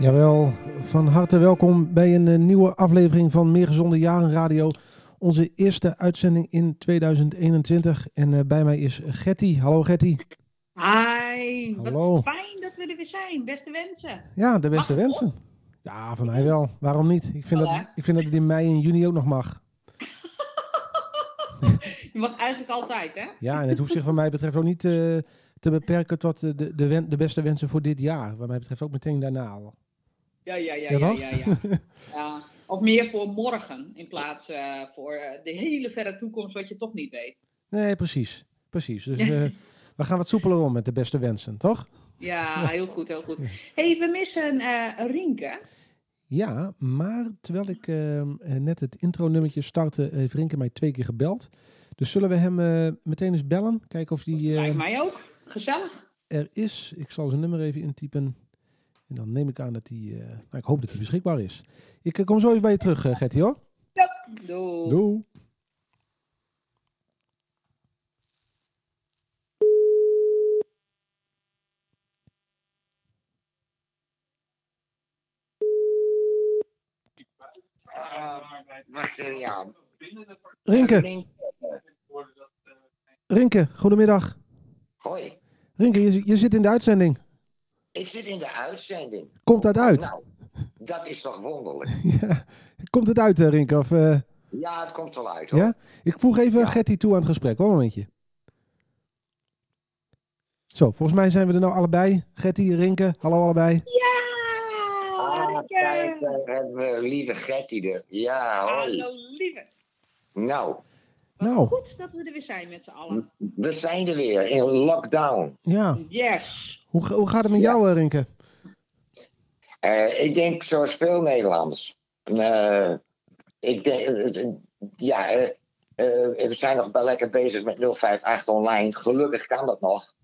Jawel, van harte welkom bij een nieuwe aflevering van Meer Gezonde Jaren Radio. Onze eerste uitzending in 2021. En bij mij is Gertie. Hallo Gertie. Hi, hallo. Wat fijn dat we er weer zijn. Beste wensen. Ja, de beste wensen. Op? Ja, van mij wel. Waarom niet? Ik vind dat het in mei en juni ook nog mag. Je mag eigenlijk altijd, hè? Ja, en het hoeft zich van mij betreft ook niet te beperken tot de beste wensen voor dit jaar. Wat mij betreft ook meteen daarna al. Ja. Of meer voor morgen in plaats voor de hele verre toekomst wat je toch niet weet. Nee, precies. Dus we gaan wat soepeler om met de beste wensen, toch? Ja, heel goed. Hey, we missen Rinke. Ja, maar terwijl ik net het intronummertje startte, heeft Rinke mij 2 keer gebeld. Dus zullen we hem meteen eens bellen? Kijken of die... Lijkt mij ook. Gezellig. Er is. Ik zal zijn nummer even intypen. En dan neem ik aan dat hij... ik hoop dat hij beschikbaar is. Ik kom zo even bij je terug, Gertie, hoor. Ja, doei. Rinke, goedemiddag. Hoi. Rinke, je zit in de uitzending. Ik zit in de uitzending. Komt dat uit? Nou, dat is toch wonderlijk. Ja. Komt het uit, Rinke? Of, Ja, het komt wel uit, hoor. Ja? Ik voeg even Gertie toe aan het gesprek, hoor, een momentje. Zo, volgens mij zijn we er nou allebei. Gertie, Rinke, hallo allebei. Ja! Kijk, daar hebben we lieve Gertie er. Ja, hoi. Hallo, lieve. Nou. Goed dat we er weer zijn met z'n allen. We zijn er weer, in lockdown. Ja. Yes. Hoe gaat het met jou, Rinke? Ik denk zoals veel Nederlanders. We zijn nog wel lekker bezig met 058 online. Gelukkig kan dat nog.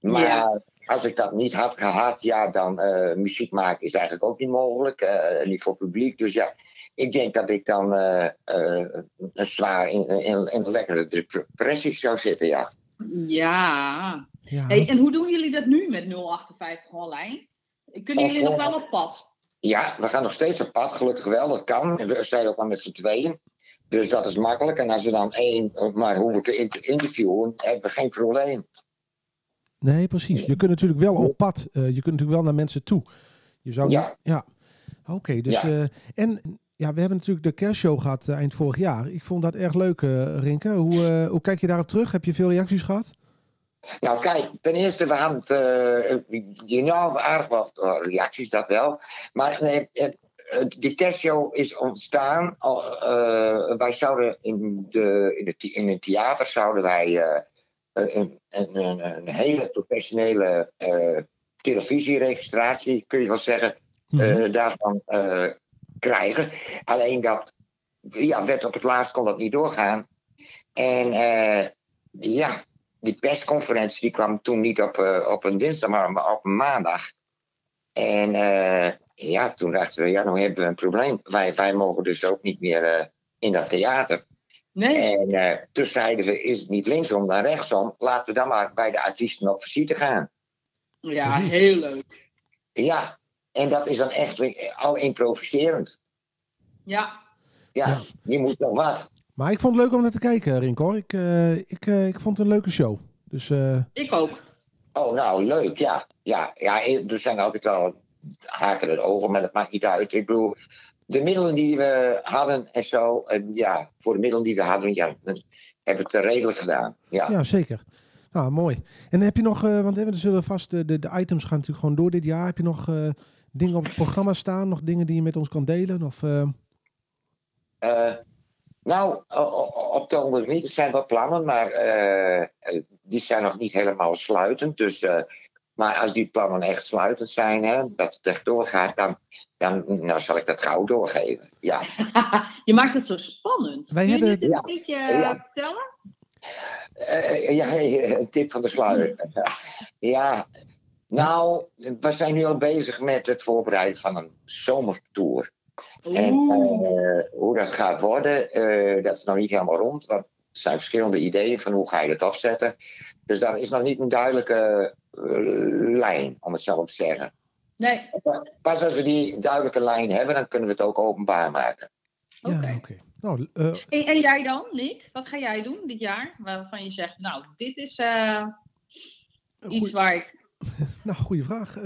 Maar... Ja. Als ik dat niet had gehad, dan muziek maken is eigenlijk ook niet mogelijk. Niet voor publiek. Dus ja, ik denk dat ik dan zwaar in een lekkere depressie zou zitten, ja. Ja. Hey, en hoe doen jullie dat nu met 058 online? Kunnen jullie nog wel op pad? Ja, we gaan nog steeds op pad. Gelukkig wel, dat kan. We zijn ook maar met z'n tweeën. Dus dat is makkelijk. En als we dan één maar hoeven te interviewen, hebben we geen probleem. Nee, precies. Je kunt natuurlijk wel op pad. Je kunt natuurlijk wel naar mensen toe. Je zou... Ja. Ja. Oké, dus... Ja. We hebben natuurlijk de kerstshow gehad eind vorig jaar. Ik vond dat erg leuk, Rinke. Hoe kijk je daarop terug? Heb je veel reacties gehad? Nou, kijk, ten eerste, we hadden aardig wat reacties, dat wel. Maar die kerstshow is ontstaan. Wij zouden in het theater zouden wij... Een hele professionele televisieregistratie, kun je wel zeggen, daarvan krijgen. Alleen dat werd op het laatst kon dat niet doorgaan. En die persconferentie die kwam toen niet op een dinsdag, maar op een maandag. En toen dachten we, nu hebben we een probleem. Wij mogen dus ook niet meer in dat theater. Nee. En dus zeiden we, is het niet linksom, dan rechtsom. Laten we dan maar bij de artiesten op visite gaan. Ja, precies. Heel leuk. Ja, en dat is dan echt al improviserend. Ja. Ja, je moet nog wat. Maar ik vond het leuk om naar te kijken, Rinko. Ik vond het een leuke show. Dus, ik ook. Oh, nou, leuk, ja. Ja, er zijn altijd wel haken en ogen, maar dat maakt niet uit. Ik bedoel, de middelen die we hadden en zo, voor de middelen die we hadden, hebben we het redelijk gedaan. Ja, zeker. Nou, mooi. En heb je nog, want we zullen vast, de items gaan natuurlijk gewoon door dit jaar. Heb je nog dingen op het programma staan? Nog dingen die je met ons kan delen? Of, nou, op de onderwerp er zijn wat plannen, maar die zijn nog niet helemaal sluitend. Dus, maar als die plannen echt sluitend zijn, dat het echt doorgaat, dan zal ik dat gauw doorgeven. Ja. Je maakt het zo spannend. Kun je dit een beetje vertellen? Een tip van de sluier. Ja, nou, we zijn nu al bezig met het voorbereiden van een zomertour. En hoe dat gaat worden, dat is nog niet helemaal rond. Want er zijn verschillende ideeën van hoe ga je dat opzetten. Dus daar is nog niet een duidelijke lijn, om het zo te zeggen. Nee. Pas als we die duidelijke lijn hebben, dan kunnen we het ook openbaar maken. Oké. Nou, en jij dan, Nick? Wat ga jij doen dit jaar? Waarvan je zegt, nou, dit is iets waar ik... Nou, goede vraag.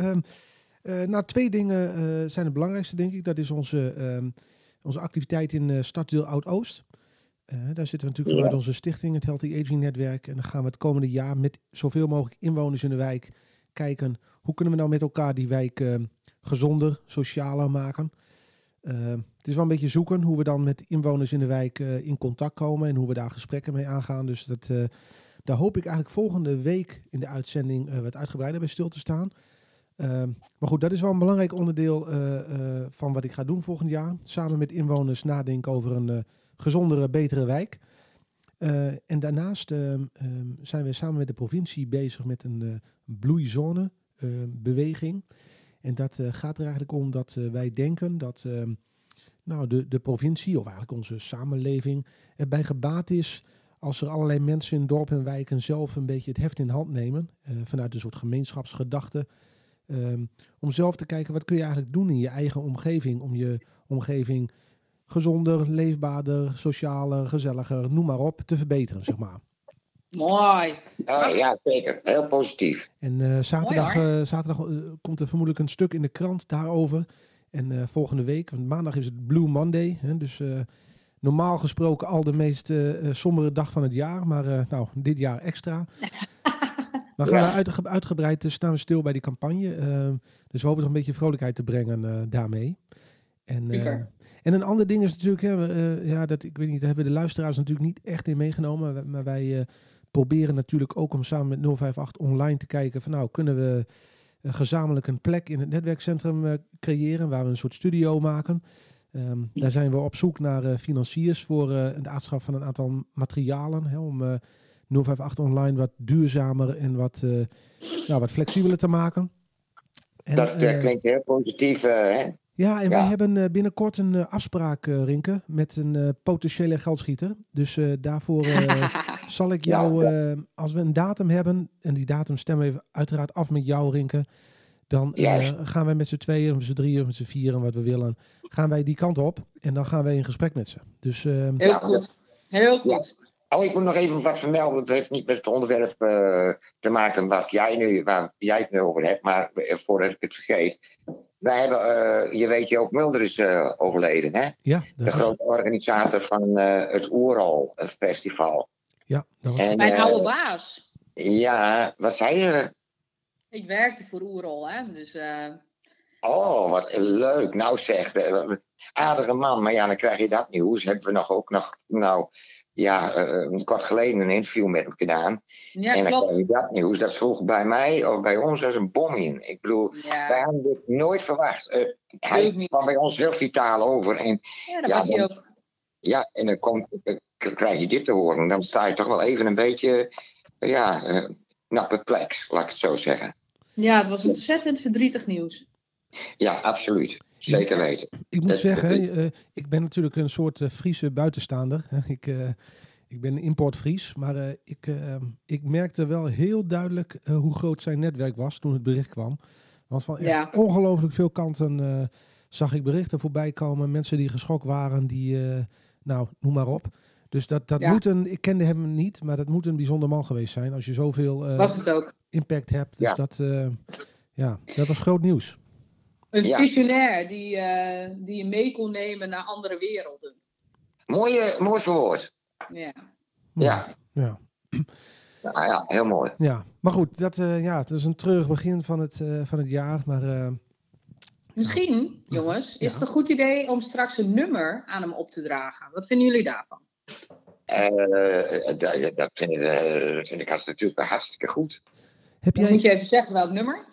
Twee dingen zijn het belangrijkste, denk ik. Dat is onze activiteit in stadsdeel Oud-Oost. Daar zitten we natuurlijk vanuit onze stichting, het Healthy Aging Netwerk. En dan gaan we het komende jaar met zoveel mogelijk inwoners in de wijk kijken. Hoe kunnen we nou met elkaar die wijk gezonder, socialer maken? Het is wel een beetje zoeken hoe we dan met inwoners in de wijk in contact komen. En hoe we daar gesprekken mee aangaan. Dus daar hoop ik eigenlijk volgende week in de uitzending wat uitgebreider bij stil te staan. Maar goed, dat is wel een belangrijk onderdeel van wat ik ga doen volgend jaar. Samen met inwoners nadenken over een gezondere, betere wijk. En daarnaast zijn we samen met de provincie bezig met een bloeizonebeweging. En dat gaat er eigenlijk om dat wij denken dat de provincie, of eigenlijk onze samenleving, erbij gebaat is als er allerlei mensen in dorpen en wijken zelf een beetje het heft in hand nemen. Vanuit een soort gemeenschapsgedachte. Om zelf te kijken, wat kun je eigenlijk doen in je eigen omgeving? Om je omgeving gezonder, leefbaarder, socialer, gezelliger, noem maar op, te verbeteren, zeg maar. Mooi. Oh, ja, zeker. Heel positief. En zaterdag komt er vermoedelijk een stuk in de krant daarover. En volgende week, want maandag is het Blue Monday. Hè, dus normaal gesproken al de meest sombere dag van het jaar. Maar dit jaar extra. Maar gaan we uitgebreid staan we stil bij die campagne. Dus we hopen nog een beetje vrolijkheid te brengen daarmee. En een ander ding is natuurlijk, daar hebben de luisteraars natuurlijk niet echt in meegenomen. Maar wij proberen natuurlijk ook om samen met 058 online te kijken van kunnen we gezamenlijk een plek in het netwerkcentrum creëren waar we een soort studio maken. Daar zijn we op zoek naar financiers voor de aanschaf van een aantal materialen. Om 058 online wat duurzamer en wat flexibeler te maken. En, dat klinkt heel positief, hè? Ja, en wij hebben binnenkort een afspraak, Rinke, met een potentiële geldschieter. Dus daarvoor zal ik jou, als we een datum hebben, en die datum stemmen we even uiteraard af met jou, Rinke. Dan gaan wij met z'n tweeën, of met z'n drieën, of met z'n vieren, wat we willen, gaan wij die kant op. En dan gaan wij in gesprek met ze. Dus, heel goed. Heel goed. Oh, ik moet nog even wat vermelden. Het heeft niet met het onderwerp te maken waar jij het nu over hebt, maar voordat ik het vergeet. Wij hebben, Joop Mulder is overleden, hè? Ja, de grote organisator van het Oerol Festival. Ja, dat was mijn oude baas. Ja, wat zei je? Ik werkte voor Oerol, hè? Dus, Oh, wat leuk. Nou zeg, aardige man. Maar ja, dan krijg je dat nieuws. Hebben we een kort geleden een interview met hem gedaan. Ja, en dan klopt. Krijg je dat nieuws. Dat sloeg bij mij of bij ons als een bom in. Ik bedoel, wij hadden dit nooit verwacht. Hij kwam bij ons heel vitaal over. En, ja, dat was hij ook. Ja, en dan krijg je dit te horen. Dan sta je toch wel even een beetje perplex, laat ik het zo zeggen. Ja, het was ontzettend verdrietig nieuws. Ja, absoluut. Zeker weten. Ik moet ik ben natuurlijk een soort Friese buitenstaander. Ik ben import-Fries, maar ik merkte wel heel duidelijk hoe groot zijn netwerk was toen het bericht kwam. Want van ongelooflijk veel kanten zag ik berichten voorbij komen. Mensen die geschokt waren, die, noem maar op. Dus dat moet ik kende hem niet, maar dat moet een bijzonder man geweest zijn. Als je zoveel impact hebt. Dus dat was groot nieuws. Een visionair die je mee kon nemen naar andere werelden. Mooi verwoord. Ja. Nou ja, heel mooi. Ja, maar goed, dat is een treurig begin van het jaar. Maar, misschien, jongens, is het een goed idee om straks een nummer aan hem op te dragen. Wat vinden jullie daarvan? Dat vind ik hartstikke goed. Moet je even zeggen welk nummer?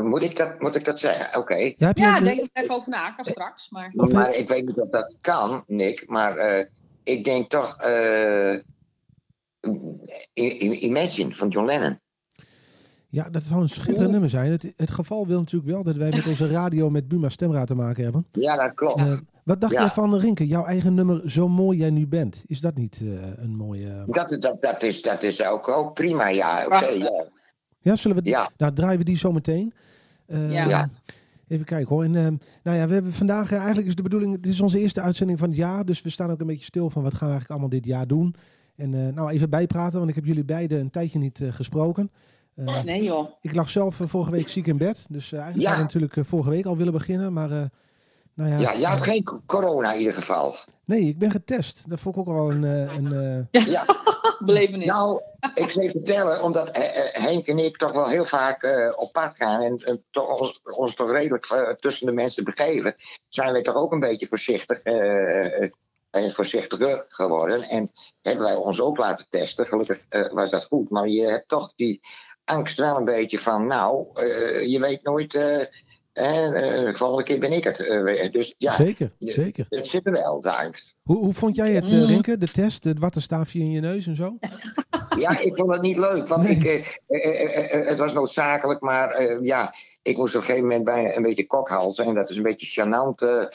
Moet ik dat zeggen? Oké. Okay. Ja, denk er even over na, kan straks. Maar ik weet niet of dat kan, Nick. Maar ik denk toch... Imagine van John Lennon. Ja, dat zou een schitterend nummer zijn. Het geval wil natuurlijk wel dat wij met onze radio met Buma Stemra te maken hebben. Ja, dat klopt. Wat dacht jij van Rinke? Jouw eigen nummer, Zo Mooi Jij Nu Bent. Is dat niet een mooie... Dat is ook prima, ja. Okay, ja. Ja, zullen we... Nou, draaien we die zo meteen. Even kijken hoor. En, we hebben vandaag eigenlijk is de bedoeling... Dit is onze eerste uitzending van het jaar. Dus we staan ook een beetje stil van wat gaan we eigenlijk allemaal dit jaar doen. En even bijpraten, want ik heb jullie beiden een tijdje niet gesproken. Nee joh. Ik lag zelf vorige week ziek in bed. Dus eigenlijk had ik natuurlijk vorige week al willen beginnen. Maar je had geen corona in ieder geval. Nee, ik ben getest. Dat vond ik ook al een belevenis. Nou, ik zal je vertellen, omdat Henk en ik toch wel heel vaak op pad gaan en ons toch redelijk tussen de mensen begeven, zijn wij toch ook een beetje voorzichtiger geworden. En hebben wij ons ook laten testen. Gelukkig was dat goed. Maar je hebt toch die angst wel een beetje van... je weet nooit... volgende keer ben ik het. Dus ja, zeker. Het zit er wel, de angst. Hoe vond jij het, Rinke? De test? Het wattenstaafje in je neus en zo? Ja, ik vond het niet leuk. Want het was noodzakelijk. Maar ik moest op een gegeven moment bijna een beetje kokhalzen. En dat is een beetje gênant.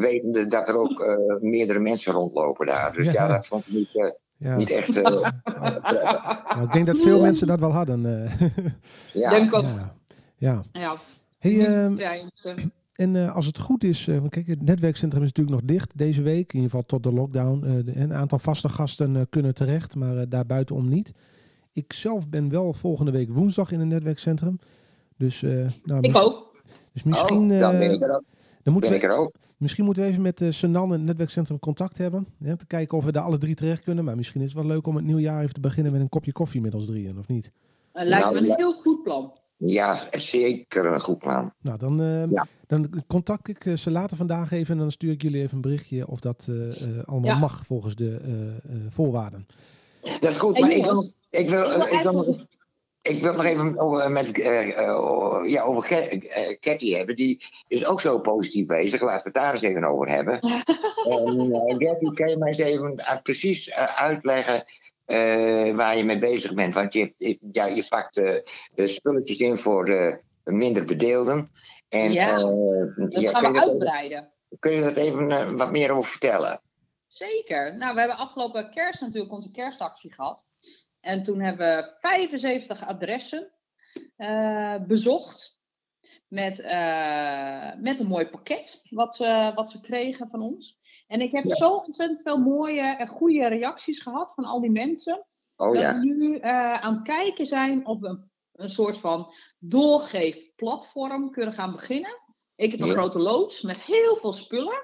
Wetende dat er ook meerdere mensen rondlopen daar. Dus dat vond ik niet... Niet echt... ik denk dat veel mensen dat wel hadden. Ja. Hey, en als het goed is, kijk, het netwerkcentrum is natuurlijk nog dicht deze week, in ieder geval tot de lockdown. Een aantal vaste gasten kunnen terecht, maar daarbuitenom niet. Ik zelf ben wel volgende week woensdag in het netwerkcentrum. Dus, ik ook. Dus misschien... dan ben ik er ook. Misschien moeten we even met Senan en het netwerkcentrum contact hebben. Hè, te kijken of we daar alle drie terecht kunnen. Maar misschien is het wel leuk om het nieuwjaar even te beginnen met een kopje koffie met ons drieën, of niet? Lijkt me een heel goed plan. Ja, zeker een goed plan. Nou, dan contact ik ze later vandaag even en dan stuur ik jullie even een berichtje of dat allemaal mag volgens de voorwaarden. Dat is goed, maar ik wil nog even over Gertie hebben. Die is ook zo positief bezig. Laten we het daar eens even over hebben. Gertie, kan je mij eens even precies uitleggen... waar je mee bezig bent. Want je pakt spulletjes in voor de minder bedeelden. En, dat gaan we uitbreiden. Kun je dat even wat meer over vertellen? Zeker. Nou, we hebben afgelopen kerst natuurlijk onze kerstactie gehad. En toen hebben we 75 adressen bezocht. Met een mooi pakket wat ze kregen van ons. En ik heb zo ontzettend veel mooie en goede reacties gehad van al die mensen. Dat we nu aan het kijken zijn op een soort van doorgeefplatform kunnen gaan beginnen. Ik heb een grote loods met heel veel spullen.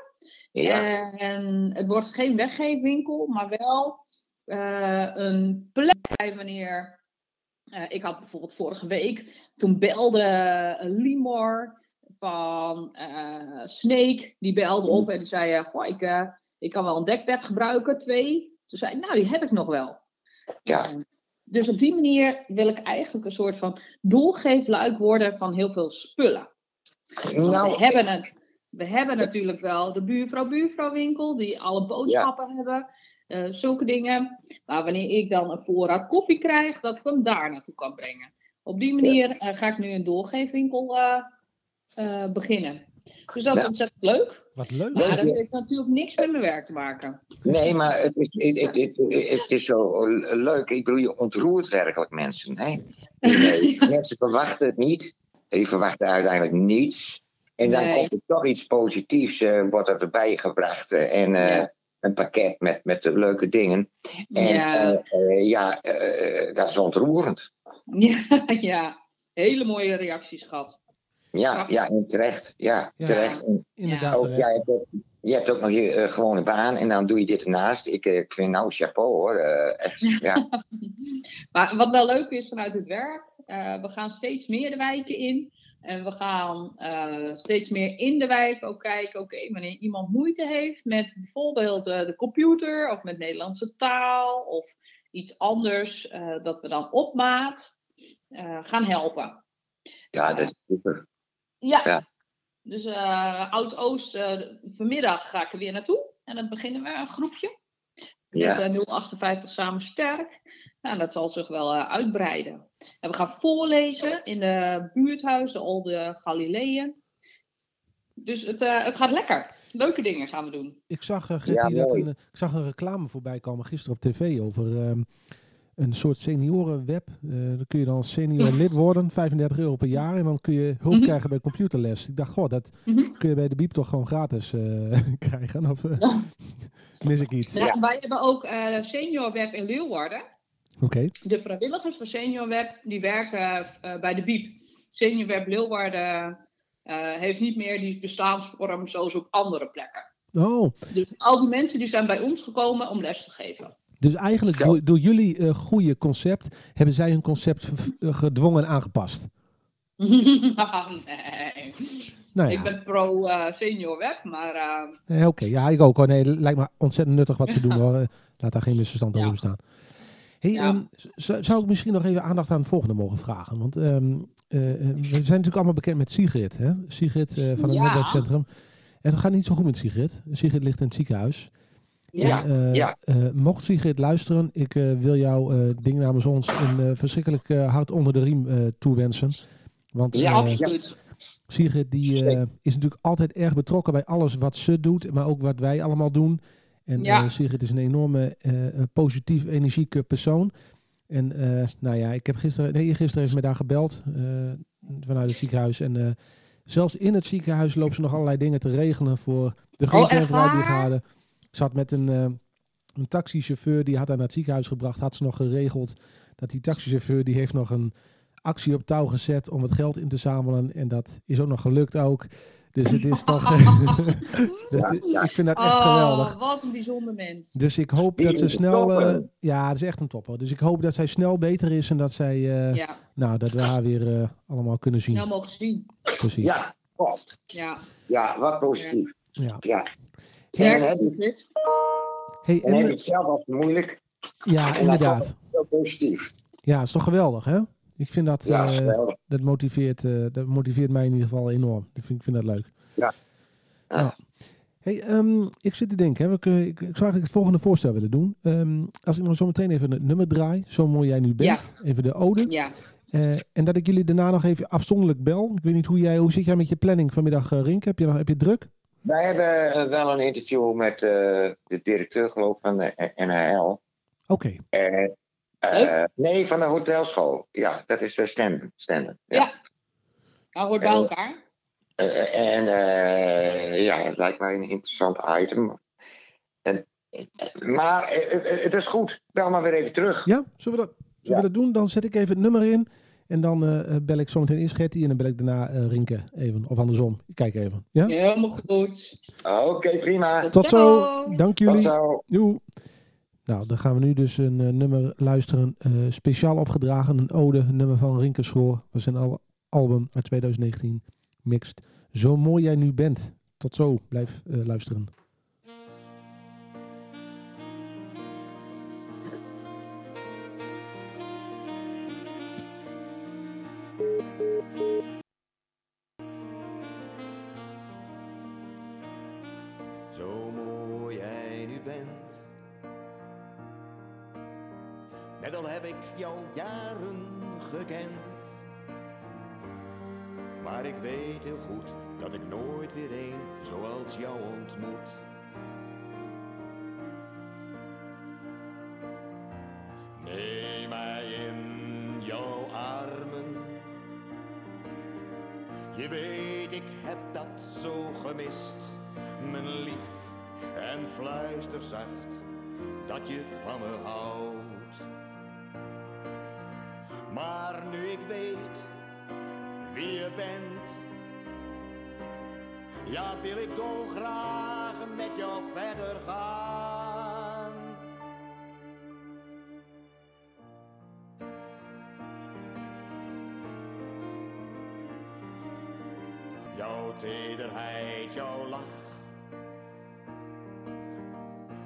Ja. En het wordt geen weggeefwinkel, maar wel een plek wanneer... ik had bijvoorbeeld vorige week, toen belde Limor van Snake, die belde op en die zei, goh, ik kan wel een dekbed gebruiken, 2. Toen zei ik, nou, die heb ik nog wel. Ja. Dus op die manier wil ik eigenlijk een soort van doorgeefluik worden van heel veel spullen. Nou, we hebben natuurlijk wel de buurvrouw-buurvrouwwinkel, die alle boodschappen hebben. Zulke dingen. Maar wanneer ik dan een voorraad koffie krijg, dat ik hem daar naartoe kan brengen. Op die manier ga ik nu een doorgeefwinkel beginnen. Dus dat is ontzettend leuk. Wat leuk. Maar dat heeft natuurlijk niks met mijn werk te maken. Nee, maar het is zo leuk. Ik bedoel, je ontroert werkelijk mensen. Hè? Mensen verwachten het niet. Die verwachten uiteindelijk niets. En dan komt er toch iets positiefs, wordt er erbij gebracht. Een pakket met leuke dingen. En dat is ontroerend. Ja, hele mooie reacties gehad. Ja, en terecht. Ja, terecht. En inderdaad. Ook, terecht. Je hebt ook nog je gewone baan en dan doe je dit ernaast. Ik vind nou chapeau hoor. Echt, ja. Maar wat wel leuk is vanuit het werk, we gaan steeds meer de wijken in. En we gaan steeds meer in de wijk ook kijken, oké, wanneer iemand moeite heeft met bijvoorbeeld de computer of met Nederlandse taal of iets anders, dat we dan op maat gaan helpen. Ja, dat is super. Ja. Dus Oud-Oost, vanmiddag ga ik er weer naartoe en dan beginnen we een groepje. Ja. Met 058 Samen Sterk. Nou, dat zal zich wel uitbreiden. En we gaan voorlezen in de buurthuizen, al de Galileeën. Dus het gaat lekker. Leuke dingen gaan we doen. Ik zag, Gertie, ik zag een reclame voorbij komen gisteren op tv over een soort seniorenweb. Dan kun je dan senior lid worden, €35 per jaar. En dan kun je hulp krijgen bij computerles. Ik dacht, dat kun je bij de Bieb toch gewoon gratis krijgen. Of mis ik iets? Ja, wij hebben ook Senior Web in Leeuwarden. Okay. De vrijwilligers van Senior Web die werken bij de Bieb. Senior Web Leeuwarden heeft niet meer die bestaansvorm zoals op andere plekken. Oh. Dus al die mensen die zijn bij ons gekomen om les te geven. Dus eigenlijk door jullie goede concept hebben zij hun concept gedwongen aangepast. Nee. Nou ja. Ik ben pro Senior Web, maar... Oké, ja, ik ook. Nee, lijkt me ontzettend nuttig wat ze doen hoor. Laat daar geen misverstand over bestaan. Hey, zou ik misschien nog even aandacht aan het volgende mogen vragen? Want we zijn natuurlijk allemaal bekend met Sigrid. Hè? Sigrid van het Netwerkcentrum. En het gaat niet zo goed met Sigrid. Sigrid ligt in het ziekenhuis. Ja. Mocht Sigrid luisteren, ik wil jouw ding namens ons een verschrikkelijk hart onder de riem toewensen. Want Sigrid die, is natuurlijk altijd erg betrokken bij alles wat ze doet, maar ook wat wij allemaal doen. En Sigrid is een enorme positief, energieke persoon. En ik heb gisteren heeft met haar gebeld vanuit het ziekenhuis. En zelfs in het ziekenhuis loopt ze nog allerlei dingen te regelen voor de Groenteverbouwbrigade. Zat met een taxichauffeur, die had haar naar het ziekenhuis gebracht. Had ze nog geregeld dat die taxichauffeur, die heeft nog een actie op touw gezet om wat geld in te zamelen. En dat is ook nog gelukt ook. Dus het is toch... Ik vind dat echt geweldig. Wat een bijzonder mens. Dus ik hoop dat ze snel... dat is echt een topper. Dus ik hoop dat zij snel beter is en dat zij... dat we haar weer allemaal kunnen zien. Nou mogen zien. Precies. Ja, klopt. Ja, wat positief. Ja. En heb ik zelf altijd moeilijk. Ja, inderdaad. Dat is heel positief. Ja, dat is toch geweldig, hè? Ik vind dat, dat motiveert mij in ieder geval enorm. Ik vind dat leuk. Ja. Nou. Hey, ik zit te denken, hè. Ik zou eigenlijk het volgende voorstel willen doen. Als ik nog zo meteen even het nummer draai, zo mooi jij nu bent, even de ode. Ja. En dat ik jullie daarna nog even afzonderlijk bel. Ik weet niet hoe zit jij met je planning vanmiddag, Rinke? Heb je druk? Wij hebben wel een interview met de directeur, geloof ik, van de NHL. Oké. Nee, van de hotelschool. Ja, dat is Stenden. Ja. Dat hoort bij elkaar. Het lijkt mij een interessant item. Het is goed. Bel maar weer even terug. Ja, zullen we dat doen? Dan zet ik even het nummer in. En dan bel ik zometeen eerst Gertie en dan bel ik daarna Rinke even. Of andersom. Ik kijk even. Ja? Helemaal goed. Oké, prima. Tot zo. Dank jullie. Tot zo. Nou, dan gaan we nu dus een nummer luisteren. Speciaal opgedragen. Een ode. Een nummer van Rinke Schoor. Dat is een album uit 2019. Mixed. Zo mooi jij nu bent. Tot zo. Blijf luisteren. Al heb ik jou jaren gekend, Maar ik weet heel goed dat ik nooit weer een zoals jou ontmoet. Neem mij in jouw armen. Je weet, ik heb dat zo gemist, mijn lief. En fluister zacht dat je van me houdt. Maar nu ik weet wie je bent, ja, wil ik toch graag met jou verder gaan. Jouw tederheid, jouw lach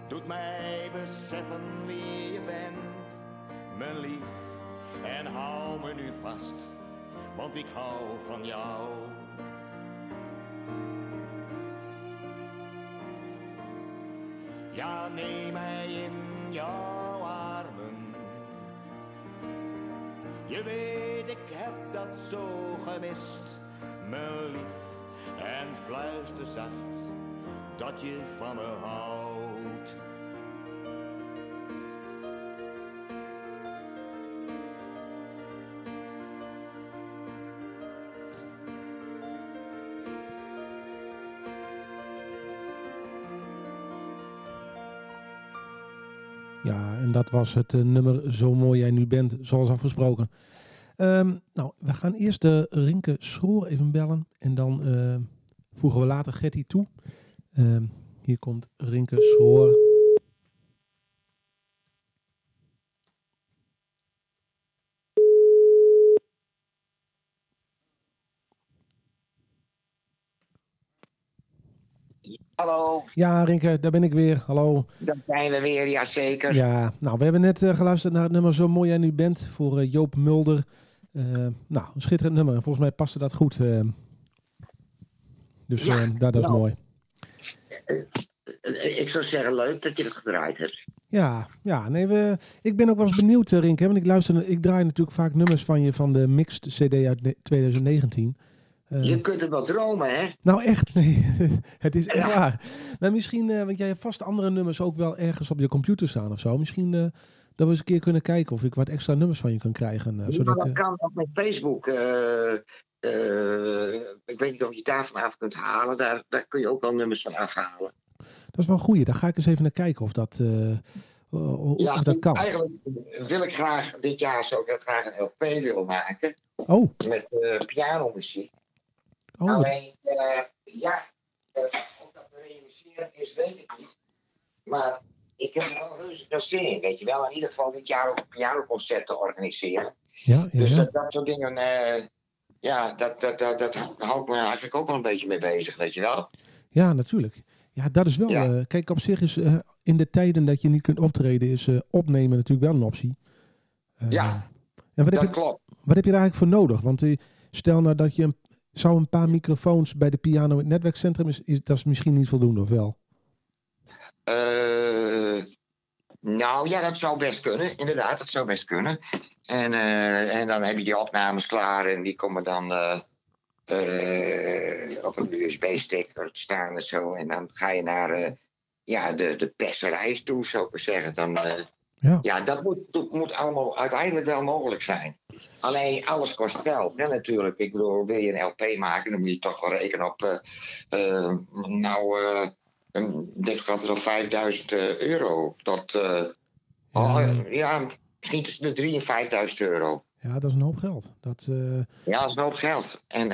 doet mij beseffen wie je bent, mijn lief. En hou me nu vast, want ik hou van jou. Ja, neem mij in jouw armen. Je weet, ik heb dat zo gemist, mijn lief. En fluister zacht dat je van me houdt. Ja, en dat was het nummer Zo Mooi Jij Nu Bent, zoals afgesproken. Nou, we gaan eerst de Rinke Schoor even bellen en dan voegen we later Gertie toe. Hier komt Rinke Schoor. Hallo. Ja, Rinke, daar ben ik weer. Hallo. Daar zijn we weer, jazeker. Ja, nou, we hebben net geluisterd naar het nummer Zo Mooi Jij Nu Bent voor Joop Mulder. Nou, een schitterend nummer. Volgens mij paste dat goed. Dat is mooi. Ik zou zeggen, leuk dat je het gedraaid hebt. Ja, nee, ik ben ook wel eens benieuwd, Rinke. Want ik draai natuurlijk vaak nummers van je van de Mixed CD uit 2019... Je kunt er wel dromen, hè? Nou, echt, nee. Het is echt waar. Maar misschien, want jij hebt vast andere nummers ook wel ergens op je computer staan of zo. Misschien dat we eens een keer kunnen kijken of ik wat extra nummers van je kan krijgen. Zodat dat kan ook met Facebook. Ik weet niet of je daar vanaf kunt halen. Daar kun je ook wel nummers van afhalen. Dat is wel een goeie. Daar ga ik eens even naar kijken of dat... of dat kan. Eigenlijk wil ik graag, dit jaar zou ik graag een LP willen maken. Oh. Met pianomuziek. Oh. Alleen, of dat te realiseren is, weet ik niet. Maar ik heb er wel reuze veel zin in, weet je wel. In ieder geval dit jaar ook een pianoconcert te organiseren. Ja. Dus dat soort dingen, dat hou ik me eigenlijk ook wel een beetje mee bezig, weet je wel. Ja, natuurlijk. Ja, dat is wel... Ja. Kijk, op zich is in de tijden dat je niet kunt optreden, is opnemen natuurlijk wel een optie. Klopt. Wat heb je daar eigenlijk voor nodig? Want stel nou dat je... Zou een paar microfoons bij de piano in het netwerkcentrum, dat is misschien niet voldoende, of wel? Dat zou best kunnen. Inderdaad, dat zou best kunnen. En dan heb je die opnames klaar en die komen dan op een USB-sticker te staan en zo. En dan ga je naar de perserij toe, zou ik zeggen. Dan... dat moet allemaal uiteindelijk wel mogelijk zijn. Alleen alles kost geld, hè, natuurlijk. Ik bedoel, wil je een LP maken, dan moet je toch wel rekenen op... dit gaat er al 5.000 euro. Tot, misschien tussen de 3.000 en 5.000 euro. Ja, dat is een hoop geld. Dat is een hoop geld. En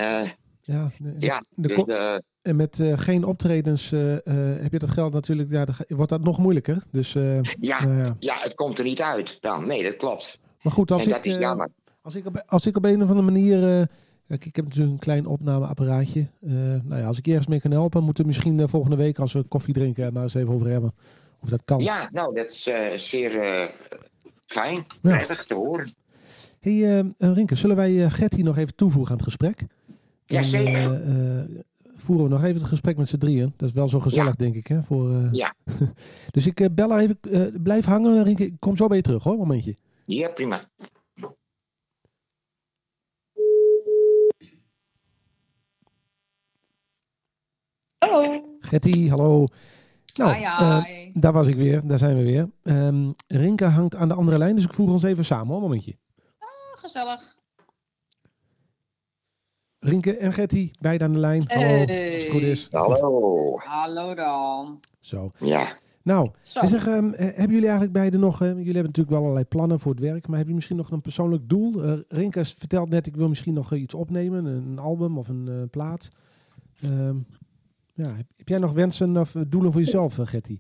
en met geen optredens heb je dat geld natuurlijk, wordt dat nog moeilijker. Dus, het komt er niet uit dan. Nee, dat klopt. Maar goed, als ik op een of andere manier... ik heb natuurlijk een klein opnameapparaatje. Als ik ergens mee kan helpen, moeten we misschien volgende week als we koffie drinken maar eens even over hebben. Of dat kan. Ja, nou, dat is zeer fijn. Prettig te horen. Hey, Rinke, zullen wij Gertie nog even toevoegen aan het gesprek? Jazeker. Voeren we nog even het gesprek met z'n drieën. Dat is wel zo gezellig, denk ik. Hè, voor, Dus ik bel haar even. Blijf hangen, Rinke. Ik kom zo bij je terug, hoor. Een momentje. Ja, prima. Gertie, hallo. Nou, hi. Daar was ik weer. Daar zijn we weer. Rinke hangt aan de andere lijn, dus ik voeg ons even samen. Hoor, een momentje. Ah, gezellig. Rinke en Gertie, beide aan de lijn. Hallo, als het goed is. Hallo. Hallo dan. Zo. Ja. Nou, zeg, hebben jullie eigenlijk beiden nog... jullie hebben natuurlijk wel allerlei plannen voor het werk... maar hebben jullie misschien nog een persoonlijk doel? Rinke vertelt net, ik wil misschien nog iets opnemen. Een album of een plaat. Heb jij nog wensen of doelen voor jezelf, Gertie?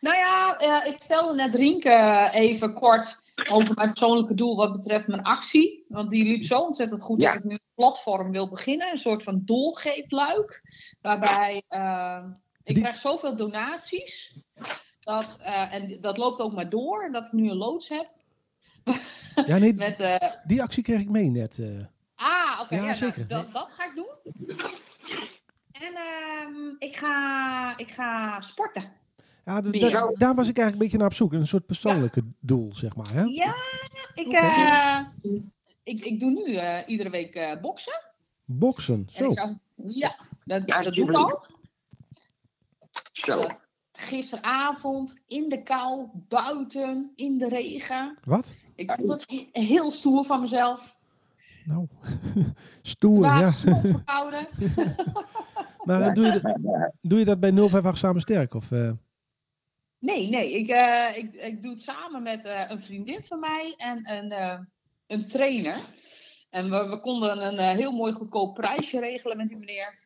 Nou ja, ik vertelde net Rinke even kort... over mijn persoonlijke doel wat betreft mijn actie. Want die liep zo ontzettend goed dat ik nu een platform wil beginnen. Een soort van doelgeefluik. Waarbij... Ik krijg zoveel donaties. Dat, en dat loopt ook maar door. Dat ik nu een loods heb. Ja, nee, met, die actie kreeg ik mee net. Oké. Ja, zeker. Nou, dat ga ik doen. En ik ga sporten. Ja, daar was ik eigenlijk een beetje naar op zoek. Een soort persoonlijke doel, zeg maar. Hè? Ja, ik doe nu iedere week boksen. Boksen, zo. Dat doe ik al. Gisteravond, in de kou, buiten, in de regen. Wat? Ik vond het heel stoer van mezelf. Nou, stoer, ja. Verkouden. Maar doe je dat bij 058 Samen Sterk? Of, Nee, ik doe het samen met een vriendin van mij en een trainer. En we konden een heel mooi goedkoop prijsje regelen met die meneer.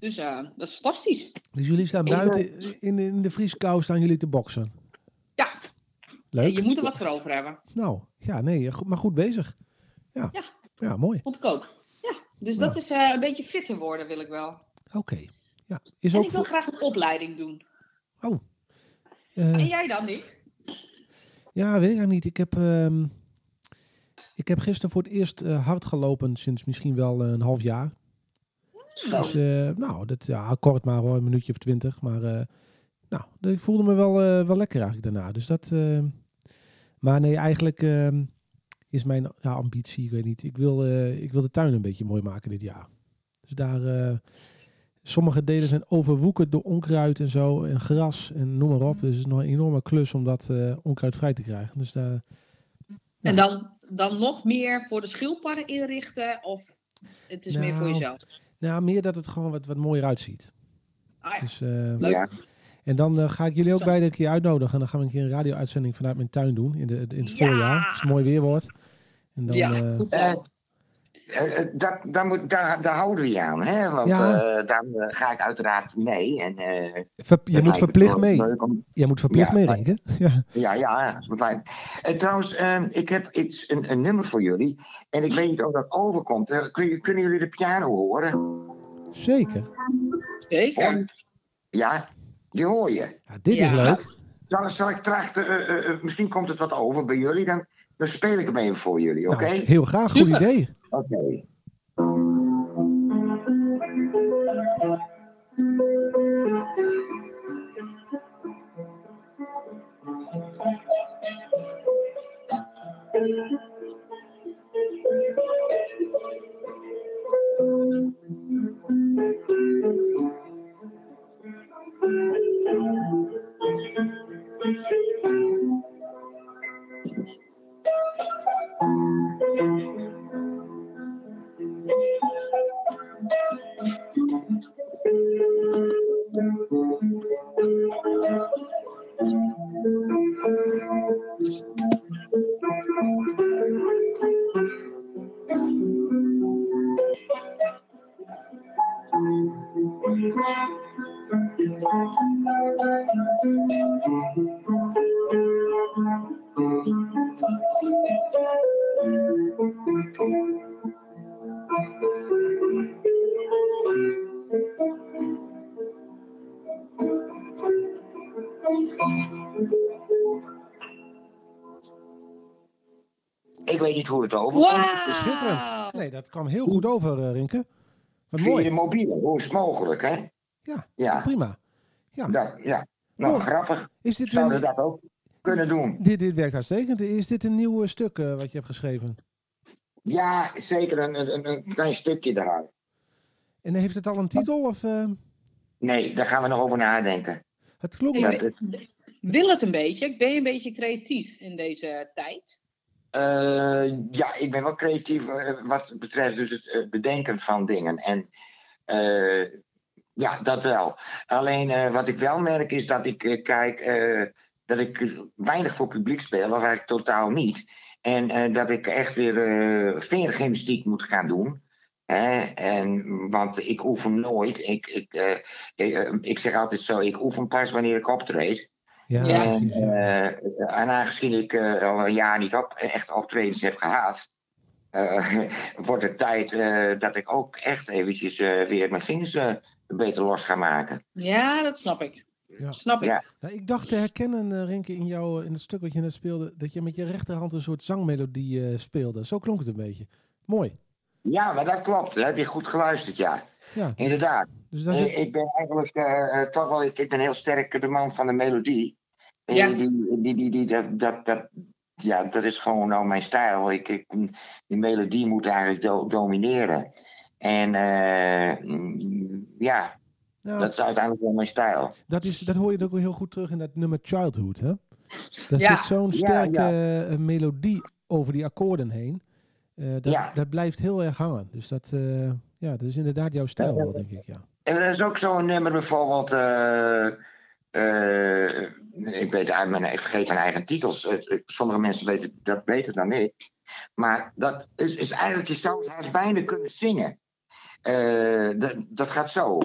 Dus dat is fantastisch. Dus jullie staan buiten in de vrieskou staan jullie te boksen? Ja. Leuk. Je moet er wat voor over hebben. Nou, ja, nee, maar goed bezig. Ja, mooi. Vond ik ook. Ja, dus dat is een beetje fitter worden wil ik wel. Oké. Ja. En ik wil graag een opleiding doen. Oh. En jij dan, Nick? Ja, weet ik eigenlijk niet. Ik heb gisteren voor het eerst hard gelopen sinds misschien wel een half jaar. Dus, kort maar hoor, een minuutje of 20. Maar ik voelde me wel lekker eigenlijk daarna. Dus dat, maar nee, eigenlijk is mijn ambitie, ik weet niet. Ik wil de tuin een beetje mooi maken dit jaar. Dus daar, sommige delen zijn overwoekerd door onkruid en zo. En gras en noem maar op. Dus het is nog een enorme klus om dat onkruid vrij te krijgen. Dus daar, en dan nog meer voor de schildpadden inrichten? Of het is meer voor jezelf? Nou, meer dat het gewoon wat mooier uitziet. Dus, leuk. En dan ga ik jullie ook beide een keer uitnodigen. En dan gaan we een keer een radio-uitzending vanuit mijn tuin doen. In het voorjaar. Als het mooi weer wordt. En dan, goed. Daar houden we je aan. Hè? Want dan ga ik uiteraard mee. En, je moet verplicht mee. Je moet verplicht meedenken. Trouwens, ik heb iets, een nummer voor jullie. En ik weet niet of dat overkomt. Kunnen jullie de piano horen? Zeker. Ja, die hoor je. Ja, dit is leuk. Dan zal ik trachten. Misschien komt het wat over bij jullie. Dan speel ik hem even voor jullie, oké? Nou, heel graag, goed idee. Oké. Dat kwam heel goed over, Rinke. Wat mooi. Via de mobiele, hoe is het mogelijk, hè? Ja. Prima. Ja. Nou, grappig. Zouden we dat ook kunnen doen? Dit werkt uitstekend. Is dit een nieuw stuk wat je hebt geschreven? Ja, zeker een klein stukje eruit. En heeft het al een titel? Of, Nee, daar gaan we nog over nadenken. Het klopt dat het... Wil het een beetje? Ben je een beetje creatief in deze tijd? Ja, ik ben wel creatief wat betreft dus het bedenken van dingen. En ja, dat wel. Alleen wat ik wel merk is dat ik kijk... dat ik weinig voor publiek speel, of eigenlijk totaal niet. En dat ik echt weer veergymnastiek moet gaan doen. Hè? Want ik oefen nooit. Ik zeg altijd zo, ik oefen pas wanneer ik optreed. Ja, precies. En aangezien ik al een jaar niet echt optredens heb gehad... wordt het tijd dat ik ook echt eventjes weer mijn vingers beter los ga maken. Ja, dat snap ik. Ja. Snap ik. Ja. Nou, ik dacht te herkennen, Rinke, in het stuk wat je net speelde... dat je met je rechterhand een soort zangmelodie speelde. Zo klonk het een beetje. Mooi. Ja, maar dat klopt. Dat heb je goed geluisterd, ja. Inderdaad. Dus dat is... Ik ben eigenlijk toch wel... Ik ben heel sterk de man van de melodie. Ja. Dat is gewoon nou mijn stijl. Die melodie moet eigenlijk domineren. En ja... Nou, dat is uiteindelijk wel mijn stijl. Dat hoor je ook heel goed terug in dat nummer Childhood, hè? Daar zit zo'n sterke melodie over die akkoorden heen. Dat blijft heel erg hangen. Dus dat is inderdaad jouw stijl, wel, denk ik, ja. En er is ook zo'n nummer bijvoorbeeld... ik vergeet mijn eigen titels. Sommige mensen weten dat beter dan ik. Maar dat is eigenlijk... Je zou het haast bijna kunnen zingen. Dat gaat zo...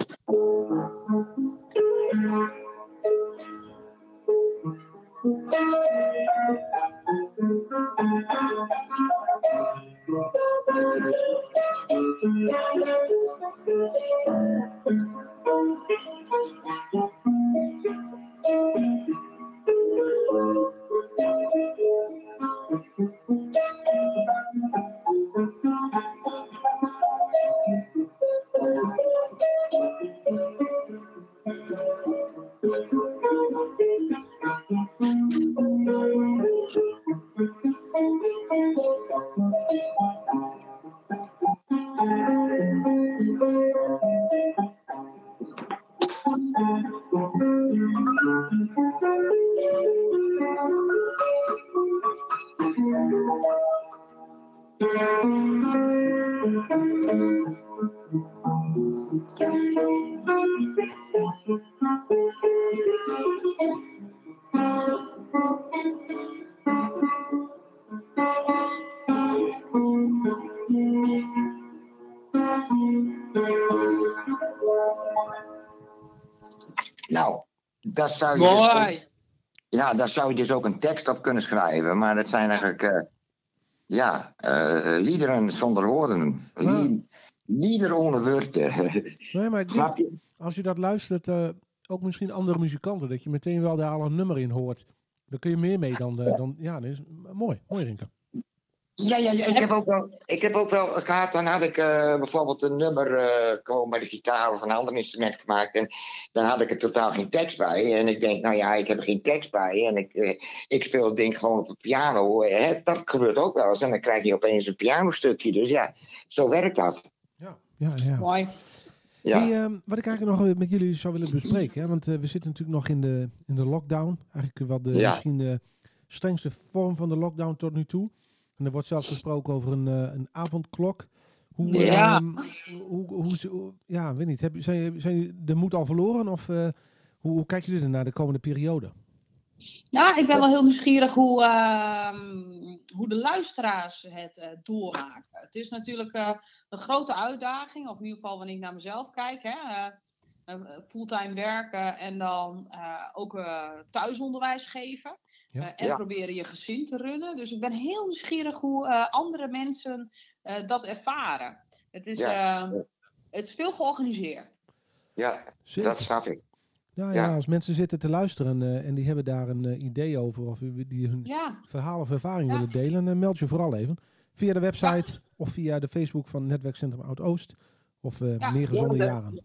Daar zou je dus ook een tekst op kunnen schrijven. Maar dat zijn eigenlijk... liederen zonder woorden. Liederen onder woorden. Nee, maar snap je? Als je dat luistert... ook misschien andere muzikanten... dat je meteen wel daar al een nummer in hoort. Daar kun je meer mee dan... dat is mooi, Rinke. Ja, ik heb ook wel gehad... dan had ik bijvoorbeeld een nummer... gewoon bij de gitaar of een ander instrument gemaakt... en dan had ik er totaal geen tekst bij... en ik denk, nou ja, ik heb er geen tekst bij... en ik speel het ding gewoon op de piano... Hè? Dat gebeurt ook wel eens... en dan krijg je opeens een pianostukje... dus ja, zo werkt dat. Ja. Mooi. Ja. Hey, wat ik eigenlijk nog met jullie zou willen bespreken... Hè? Want we zitten natuurlijk nog in de lockdown... eigenlijk wel misschien de strengste vorm van de lockdown tot nu toe... En er wordt zelfs gesproken over een avondklok. Hoe weet niet. Zijn jullie de moed al verloren? Of hoe kijken jullie er naar de komende periode? Nou, ik ben wel heel nieuwsgierig hoe de luisteraars het doormaken. Het is natuurlijk een grote uitdaging. Of in ieder geval wanneer ik naar mezelf kijk. Hè, fulltime werken en dan ook thuisonderwijs geven. Ja. En proberen je gezin te runnen. Dus ik ben heel nieuwsgierig hoe andere mensen dat ervaren. Het is veel georganiseerd. Ja, zeker. Dat snap ik. Ja, als mensen zitten te luisteren en die hebben daar een idee over... of die hun verhaal of ervaring willen delen... meld je vooral even. Via de website of via de Facebook van Netwerkcentrum Oud-Oost... of Meer Gezonde Jaren.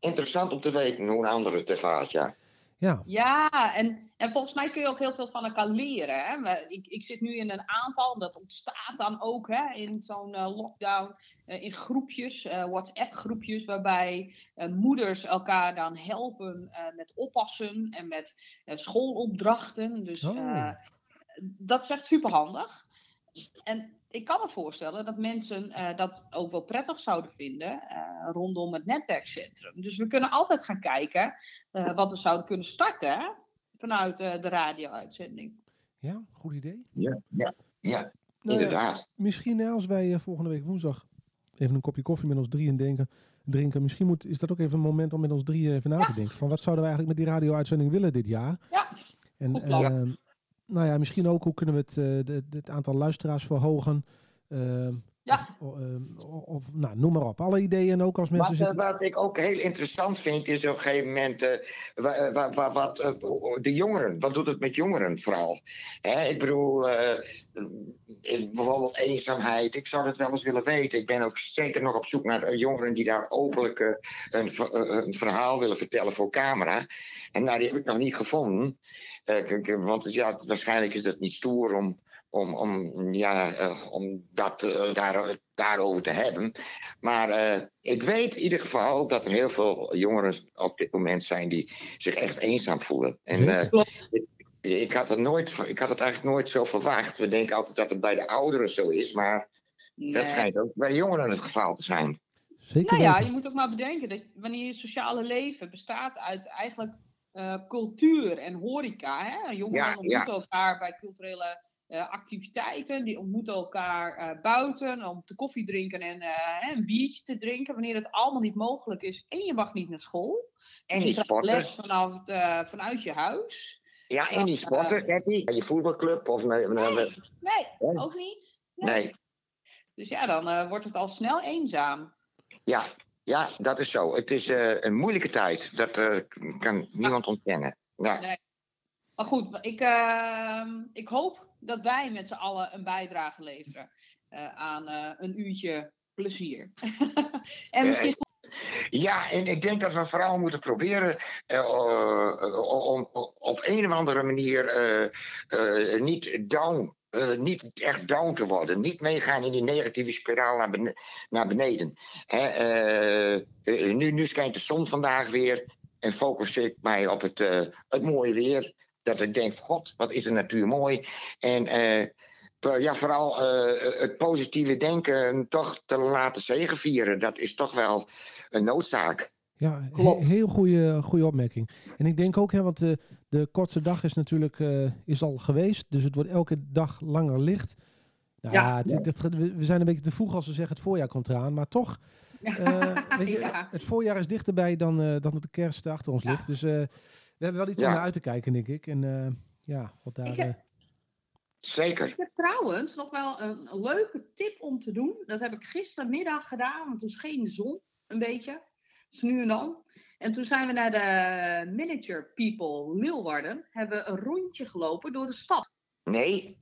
Interessant om te weten hoe een andere het ervaart, ja. Ja, ja, en volgens mij kun je ook heel veel van elkaar leren. Hè? Ik zit nu in een aantal, dat ontstaat dan ook hè, in zo'n lockdown, in groepjes, WhatsApp-groepjes, waarbij moeders elkaar dan helpen met oppassen en met schoolopdrachten. Dus dat is echt superhandig. En ik kan me voorstellen dat mensen dat ook wel prettig zouden vinden rondom het netwerkcentrum. Dus we kunnen altijd gaan kijken wat we zouden kunnen starten hè, vanuit de radio-uitzending. Ja, goed idee. Ja, inderdaad. Misschien als wij volgende week woensdag even een kopje koffie met ons drieën drinken. Misschien is dat ook even een moment om met ons drieën even na te denken. Van wat zouden we eigenlijk met die radio-uitzending willen dit jaar? Ja, goed plan. Nou ja, misschien ook hoe kunnen we het aantal luisteraars verhogen. Of nou, noem maar op. Alle ideeën ook als mensen zitten. Wat ik ook heel interessant vind is op een gegeven moment de jongeren. Wat doet het met jongeren vooral? Hè, ik bedoel, bijvoorbeeld eenzaamheid. Ik zou dat wel eens willen weten. Ik ben ook zeker nog op zoek naar jongeren die daar openlijk een verhaal willen vertellen voor camera. En nou, die heb ik nog niet gevonden. Want ja, waarschijnlijk is dat niet stoer om dat daarover te hebben. Maar ik weet in ieder geval dat er heel veel jongeren op dit moment zijn die zich echt eenzaam voelen. En, ik had het eigenlijk nooit zo verwacht. We denken altijd dat het bij de ouderen zo is, maar dat schijnt ook bij jongeren het geval te zijn. Zeker nou ja, je moet ook maar bedenken dat wanneer je sociale leven bestaat uit eigenlijk cultuur en horeca. Hè? Jongeren ontmoeten elkaar bij culturele activiteiten, die ontmoeten elkaar buiten om te koffie drinken en een biertje te drinken, wanneer het allemaal niet mogelijk is. En je mag niet naar school. En je krijgt les vanuit je huis. Ja, en die sporten, je voetbalclub of nee, ook niet. Nee. Dus ja, dan wordt het al snel eenzaam. Ja, dat is zo. Het is een moeilijke tijd. Dat kan niemand ontkennen. Ja. Nee. Maar goed, ik hoop dat wij met z'n allen een bijdrage leveren aan een uurtje plezier. En misschien... Ja, en ik denk dat we vooral moeten proberen om op een of andere manier niet echt down te worden. Niet meegaan in die negatieve spiraal naar beneden. Nu schijnt de zon vandaag weer. En focus ik mij op het mooie weer. Dat ik denk, god, wat is de natuur mooi. En vooral het positieve denken toch te laten zegevieren. Dat is toch wel een noodzaak. Ja, heel goede opmerking. En ik denk ook, hè, want de kortste dag is natuurlijk al geweest. Dus het wordt elke dag langer licht. Nou, we zijn een beetje te vroeg als ze zeggen het voorjaar komt eraan. Maar toch, het voorjaar is dichterbij dan de kerst achter ons ligt. Dus... we hebben wel iets om naar uit te kijken, denk ik. En wat daar... Zeker. Ik heb trouwens nog wel een leuke tip om te doen. Dat heb ik gistermiddag gedaan, want er scheen de zon een beetje. Het is nu en dan. En toen zijn we naar de miniature people Leeuwarden. Hebben we een rondje gelopen door de stad. Nee.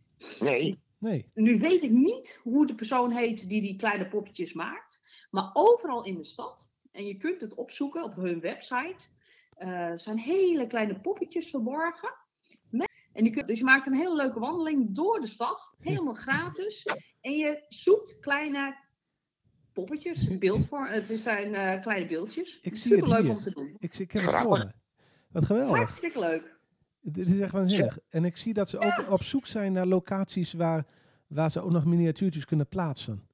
Nu weet ik niet hoe de persoon heet die kleine poppetjes maakt. Maar overal in de stad, en je kunt het opzoeken op hun website... zijn hele kleine poppetjes verborgen. Dus je maakt een hele leuke wandeling door de stad. Helemaal gratis. En je zoekt kleine poppetjes. Het zijn kleine beeldjes. Superleuk om te doen. Ik heb het voor me. Wat geweldig. Hartstikke leuk. Dit is echt waanzinnig. En ik zie dat ze ook op zoek zijn naar locaties waar ze ook nog miniatuurtjes kunnen plaatsen.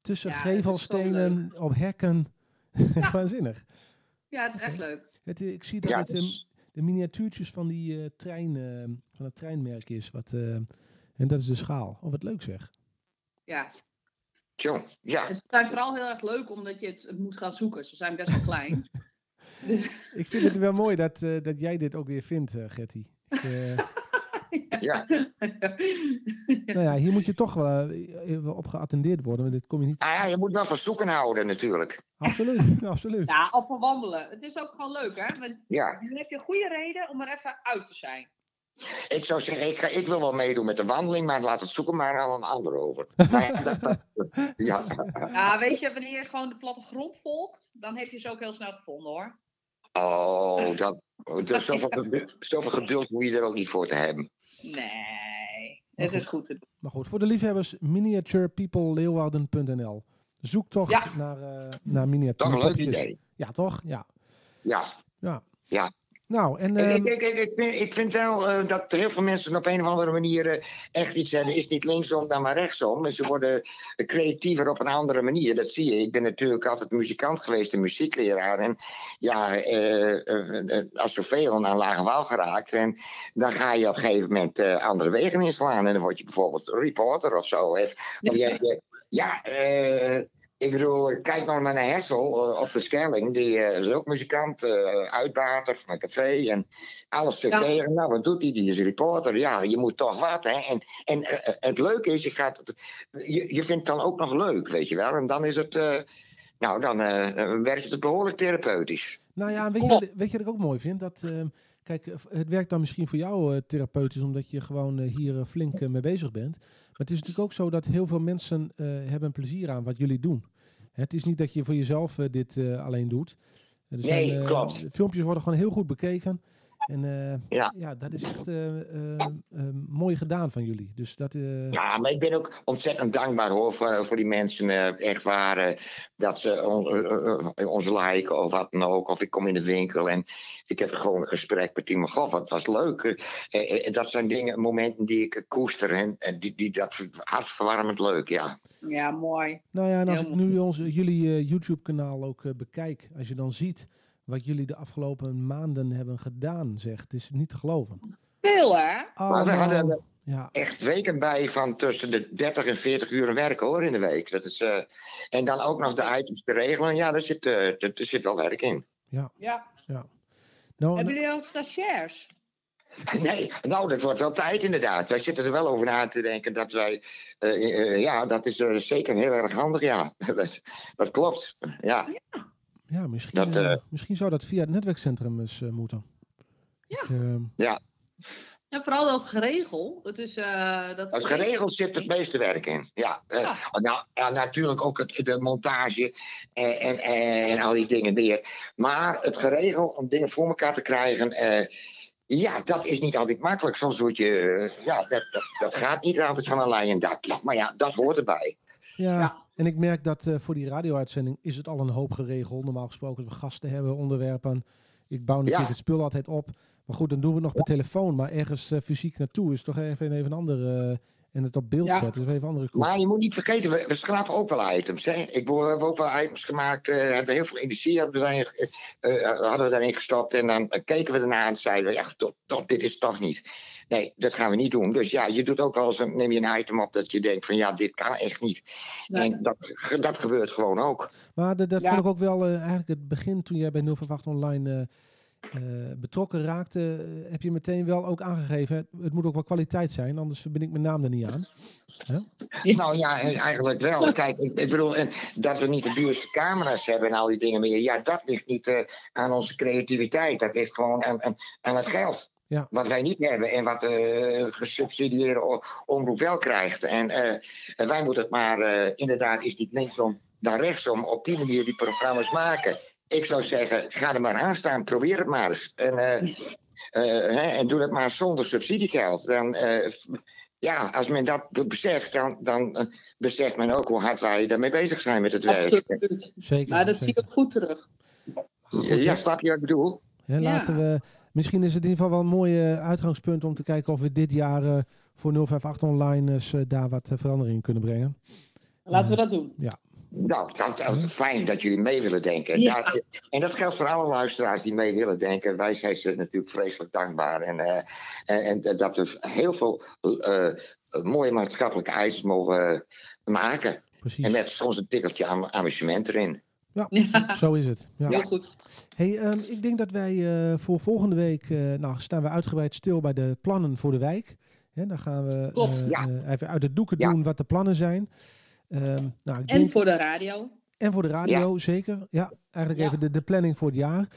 Tussen gevelstenen, op hekken. Waanzinnig. Ja, het is echt leuk. Ik zie dat het de miniatuurtjes van die van het treinmerk is. En dat is de schaal. Oh, wat leuk zeg. Ja. Tjong, ja. Ze zijn vooral heel erg leuk omdat je het moet gaan zoeken. Ze zijn best wel klein. Ik vind het wel mooi dat jij dit ook weer vindt, Gertie. Nou ja, hier moet je toch wel op geattendeerd worden. Want dit kom je niet... Ah, ja, je moet wel van zoeken houden natuurlijk. Absoluut. Ja, op een wandelen. Het is ook gewoon leuk, hè? Want dan heb je een goede reden om er even uit te zijn. Ik zou zeggen, ik wil wel meedoen met de wandeling, maar laat het zoeken maar aan een ander over. Weet je, wanneer je gewoon de plattegrond volgt, dan heb je ze ook heel snel gevonden, hoor. Oh, dat... Dus zoveel geduld moet je er ook niet voor te hebben. Nee, het is goed te doen. Maar goed, voor de liefhebbers, miniature people Leeuwarden.nl. Zoektocht naar miniatuur. Dat is een leuk idee. Ja, toch? Ja. Nou, en... Ik vind wel dat heel veel mensen op een of andere manier echt iets hebben. Is niet linksom, dan maar rechtsom. En ze worden creatiever op een andere manier. Dat zie je. Ik ben natuurlijk altijd muzikant geweest, een muziekleraar. En ja, als zoveel aan lage wal geraakt. En dan ga je op een gegeven moment andere wegen inslaan. En dan word je bijvoorbeeld reporter of zo. Ik bedoel, kijk maar naar Hessel op de Schelling. Die is ook muzikant, uitbater van een café en alles zit tegen. Nou, wat doet hij? Die is reporter. Ja, je moet toch wat, hè? En het leuke is, je vindt het dan ook nog leuk, weet je wel. En dan is het, werkt het behoorlijk therapeutisch. Nou ja, weet je wat ik ook mooi vind? Dat, kijk, het werkt dan misschien voor jou therapeutisch, omdat je gewoon hier flink mee bezig bent. Maar het is natuurlijk ook zo dat heel veel mensen hebben plezier aan wat jullie doen. Het is niet dat je voor jezelf dit alleen doet. Nee, klopt. Filmpjes worden gewoon heel goed bekeken. En dat is echt mooi gedaan van jullie. Dus dat, Ja, maar ik ben ook ontzettend dankbaar hoor voor die mensen. Echt waar, dat ze ons liken of wat dan ook. Of ik kom in de winkel en ik heb gewoon een gesprek met iemand. Goh, wat was leuk. Dat zijn dingen, momenten die ik koester. En die dat hartverwarmend leuk, ja. Ja, mooi. Nou ja, en als ik nu jullie YouTube-kanaal ook bekijk, als je dan ziet wat jullie de afgelopen maanden hebben gedaan, het is niet te geloven. Veel, hè? Maar we hadden echt weken bij van tussen de 30 en 40 uur werken, hoor, in de week. Dat is, en dan ook nog de items te regelen. Ja, daar zit wel werk in. Ja. Nou, hebben jullie al stagiairs? Nee, nou, dat wordt wel tijd inderdaad. Wij zitten er wel over na te denken dat wij... dat is zeker heel erg handig, ja. dat klopt, ja. Ja, misschien zou dat via het netwerkcentrum eens moeten. Ja. Ja, vooral dat geregeld. Geregeld zit het meeste werk in. Ja. Natuurlijk ook de montage en al die dingen meer. Maar het geregeld om dingen voor elkaar te krijgen, dat is niet altijd makkelijk. Soms word je, dat gaat niet altijd van een lijn en dakje. Maar ja, dat hoort erbij. Ja. En ik merk dat voor die radio-uitzending is het al een hoop geregeld. Normaal gesproken dat we gasten hebben, onderwerpen. Ik bouw natuurlijk het spul altijd op. Maar goed, dan doen we het nog per telefoon. Maar ergens fysiek naartoe is toch even een andere... en het op beeld zetten, dus even andere koers. Maar je moet niet vergeten, we schrapen ook wel items. Hè? We hebben ook wel items gemaakt. Hebben heel veel energie hadden we daarin gestopt. En dan keken we ernaar en zeiden we, dit is het toch niet. Nee, dat gaan we niet doen. Dus ja, je doet ook wel eens, neem je een item op dat je denkt van dit kan echt niet. Ja. En dat gebeurt gewoon ook. Maar dat vond ik ook wel eigenlijk het begin toen jij bij 058 online betrokken raakte. Heb je meteen wel ook aangegeven, het moet ook wel kwaliteit zijn, anders verbind ik mijn naam er niet aan. Huh? Ja. Nou ja, eigenlijk wel. Kijk, ik bedoel, dat we niet de duurste camera's hebben en al die dingen meer. Ja, dat ligt niet aan onze creativiteit. Dat ligt gewoon aan het geld. Ja. Wat wij niet hebben en wat gesubsidieerde omroep wel krijgt. En wij moeten het maar inderdaad is niet linksom dan rechtsom op die manier die programma's maken. Ik zou zeggen, ga er maar aan staan, probeer het maar eens. En doe het maar zonder subsidiegeld. Dan, als men dat beseft, dan beseft men ook hoe hard wij daarmee bezig zijn met het werk. Absoluut. Zeker. Maar dat zie ik ook goed terug. Ja, snap je wat ik bedoel? Ja, laten we... Misschien is het in ieder geval wel een mooi uitgangspunt om te kijken of we dit jaar voor 058 online daar wat verandering in kunnen brengen. Laten we dat doen. Ja. Nou, fijn dat jullie mee willen denken. Ja. En dat geldt voor alle luisteraars die mee willen denken. Wij zijn ze natuurlijk vreselijk dankbaar. En dat we heel veel mooie maatschappelijke eisen mogen maken. Precies. En met soms een tikkeltje amusement erin. Ja, zo is het. Ja. Heel goed. Hey, ik denk dat wij voor volgende week... staan we uitgebreid stil bij de plannen voor de wijk. Hè, dan gaan we even uit de doeken doen wat de plannen zijn. Voor de radio. En voor de radio, zeker. Ja, eigenlijk even de planning voor het jaar.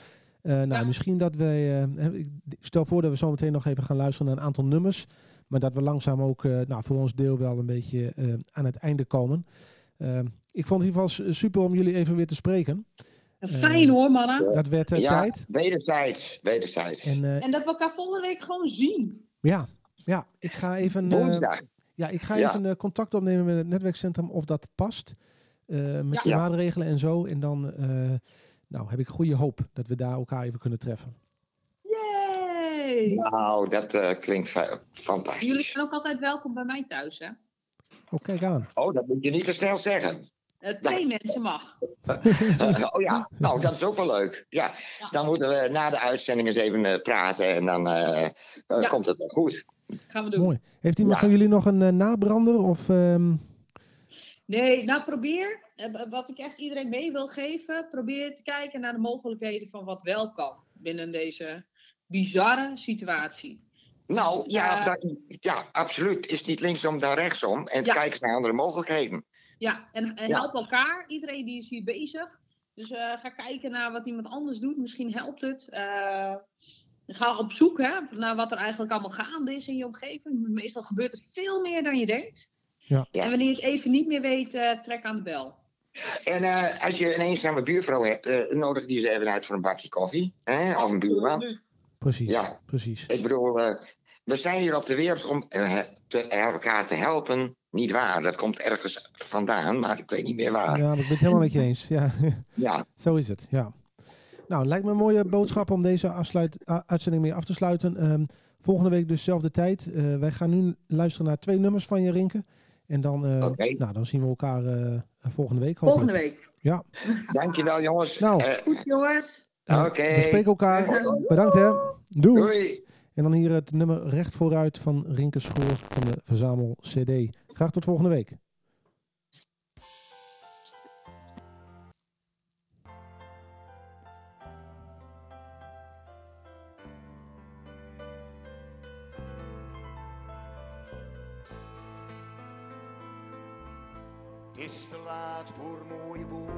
Misschien dat wij... ik stel voor dat we zometeen nog even gaan luisteren naar een aantal nummers. Maar dat we langzaam ook voor ons deel wel een beetje aan het einde komen. Ik vond het in ieder geval super om jullie even weer te spreken. Fijn hoor, mannen. Dat werd tijd. Wederzijds. En dat we elkaar volgende week gewoon zien. Ja, ik ga even, contact opnemen met het netwerkcentrum of dat past. Met de maatregelen en zo. En dan heb ik goede hoop dat we daar elkaar even kunnen treffen. Yay! Nou, dat klinkt fantastisch. Jullie zijn ook altijd welkom bij mij thuis, hè? Oh, kijk aan. Oh, dat moet je niet te snel zeggen. 2 mensen mag. Oh ja, nou dat is ook wel leuk. Ja. Dan moeten we na de uitzending eens even praten en dan komt het wel goed. Gaan we doen. Mooi. Heeft iemand van jullie nog een nabrander? Of, Nee, nou probeer, wat ik echt iedereen mee wil geven, probeer te kijken naar de mogelijkheden van wat wel kan binnen deze bizarre situatie. Nou, absoluut. Is niet linksom dan rechtsom. En kijk eens naar andere mogelijkheden. Ja, en help elkaar. Iedereen die is hier bezig. Dus ga kijken naar wat iemand anders doet. Misschien helpt het. Ga op zoek naar wat er eigenlijk allemaal gaande is in je omgeving. Meestal gebeurt er veel meer dan je denkt. Ja. En wanneer je het even niet meer weet, trek aan de bel. En als je een eenzame buurvrouw hebt, nodig die eens even uit voor een bakje koffie. Of een buurman. Precies, precies. Ik bedoel, we zijn hier op de wereld om elkaar te helpen. Niet waar, dat komt ergens vandaan, maar ik weet niet meer waar. Ja, maar ik ben het helemaal met je eens. Ja. Zo is het, ja. Nou, lijkt me een mooie boodschap om deze uitzending mee af te sluiten. Volgende week dus zelfde tijd. Wij gaan nu luisteren naar 2 nummers van je, Rinke. En dan, dan zien we elkaar volgende week. Hopelijk. Volgende week. Ja. Dankjewel, jongens. Nou, goed, jongens. Oké. We spreken elkaar. Bedankt, hè. Doei. En dan hier het nummer Recht Vooruit van Rinke Schoor van de Verzamel CD. Graag tot volgende week. Het is te laat voor mooie woorden.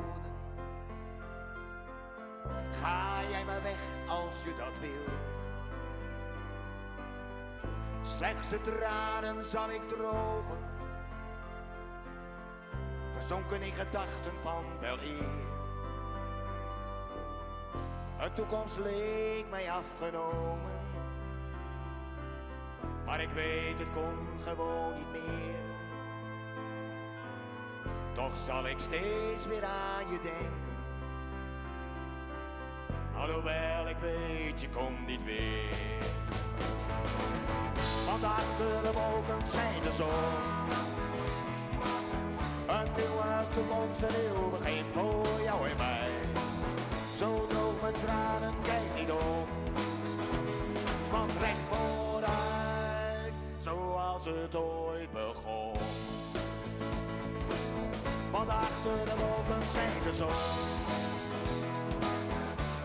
Ga jij maar weg als je dat wilt. Slechts de tranen zal ik drogen, verzonken in gedachten van wel eer. Een toekomst leek mij afgenomen, maar ik weet het kon gewoon niet meer. Toch zal ik steeds weer aan je denken, alhoewel ik weet je komt niet weer. Want achter de wolken schijnt de zon. Een nieuwe toekomst, een eeuw begint voor jou en mij. Zo droog mijn tranen, kijk niet om. Want recht vooruit, zoals het ooit begon. Want achter de wolken schijnt de zon.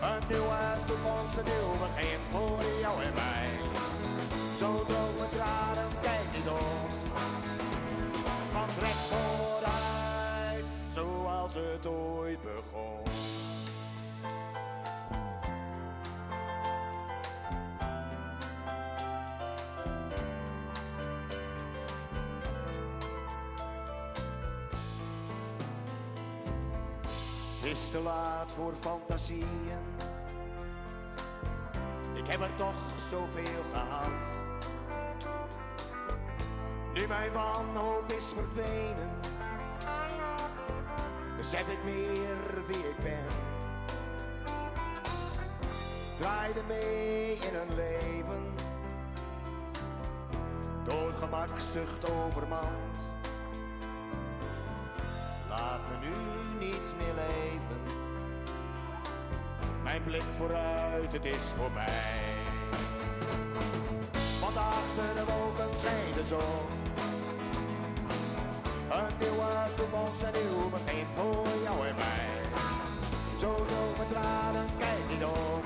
Een nieuwe toekomst, een eeuw begint voor jou en mij. Zo droge tranen, kijk niet om, want recht vooruit, zoals het ooit begon. Het is te laat voor fantasieën, ik heb er toch zoveel gehad. Nu mijn wanhoop is verdwenen, besef ik meer wie ik ben. Draaide mee in een leven, door gemakzucht overmand. Laat me nu niet meer leven, mijn blik vooruit, het is voorbij. Want achter de wolken schijnt de zon. Een nieuwe toekomst, een nieuw begin voor jou en mij. Zo droge tranen, kijk niet om.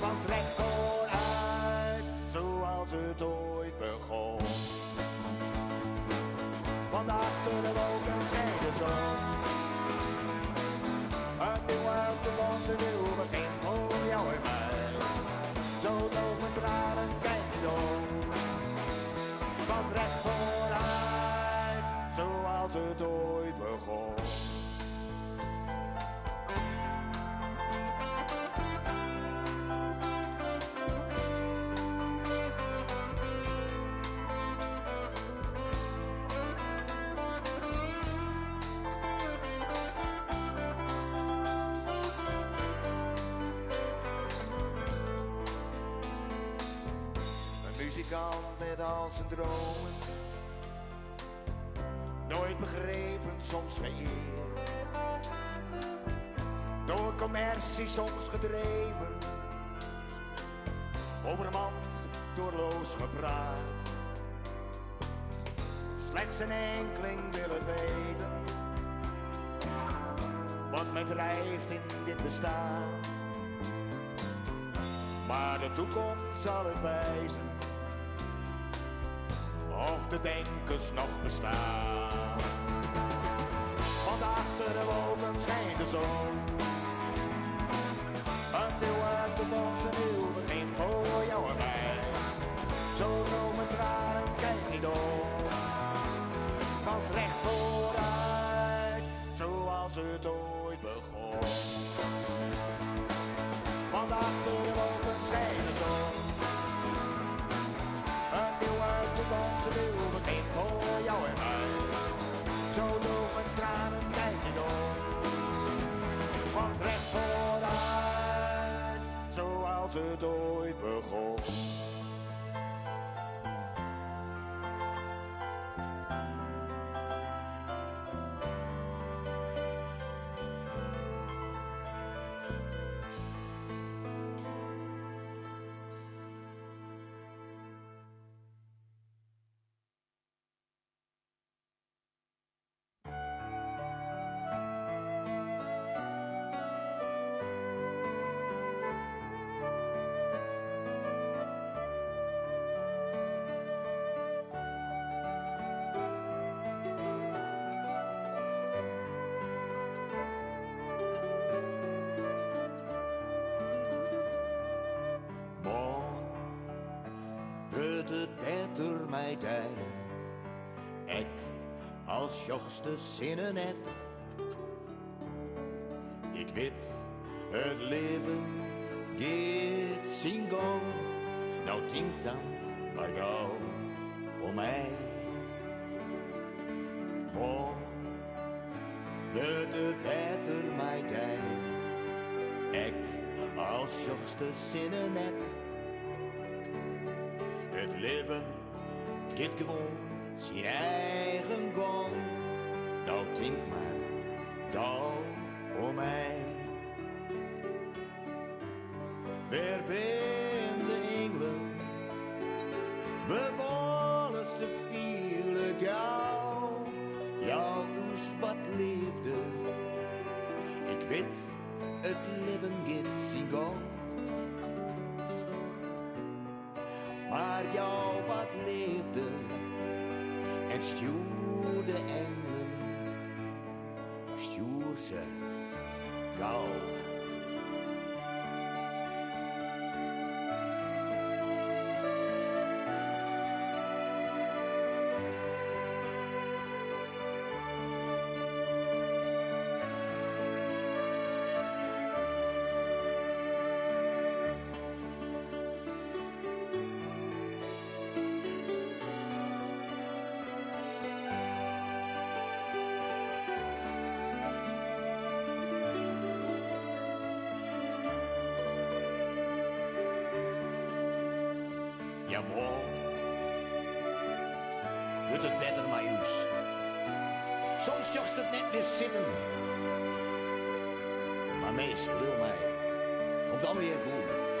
Want recht vooruit, zoals het ooit begon. Want achter de wolken schijnt de zon. Een nieuwe toekomst, een nieuw begin voor jou en mij. Zo droge tranen, kijk niet om. Want recht vooruit, zoals het ooit begon. muzikant met al zijn dromen. Nooit begrepen, soms geëerd. Door commercie soms gedreven. Overmand, doorloos gepraat. Slechts een enkeling wil het weten. Wat me drijft in dit bestaan. Maar de toekomst zal het wijzen. Of de denkers nog bestaan. Want achter de wolken schijnt de zon. Een nieuw uit de bos, een nieuw begin voor jou en mij. Zo dromen tranen, kijk niet om. Want recht vooruit, zoals het ooit begon. Want achter de wolken schijnt de zon. Een nieuw uit de bos, een nieuw begin voor jou en mij. Zo dromen tranen, kijk niet om. Want recht vooruit. Als het ooit begon. De zinnen net. Ik weet het leven geht singong. Nou tinkt dan maar gauw om mij. Morgen wordt het beter mijn dag. Ik als jongste zinnen net. Het leven geht gewoon zijn eigen gang. Nou, denk maar gauw om mij. Weer ben de engelen, we wollen ze vielen jou. Jouw oerspad liefde, ik weet het leven gaat zijn gang. Maar jou wat leefde en stuurde engelen. Stuur ze gauw. Zitten. Maar meest, geloof mij, komt dan weer goed.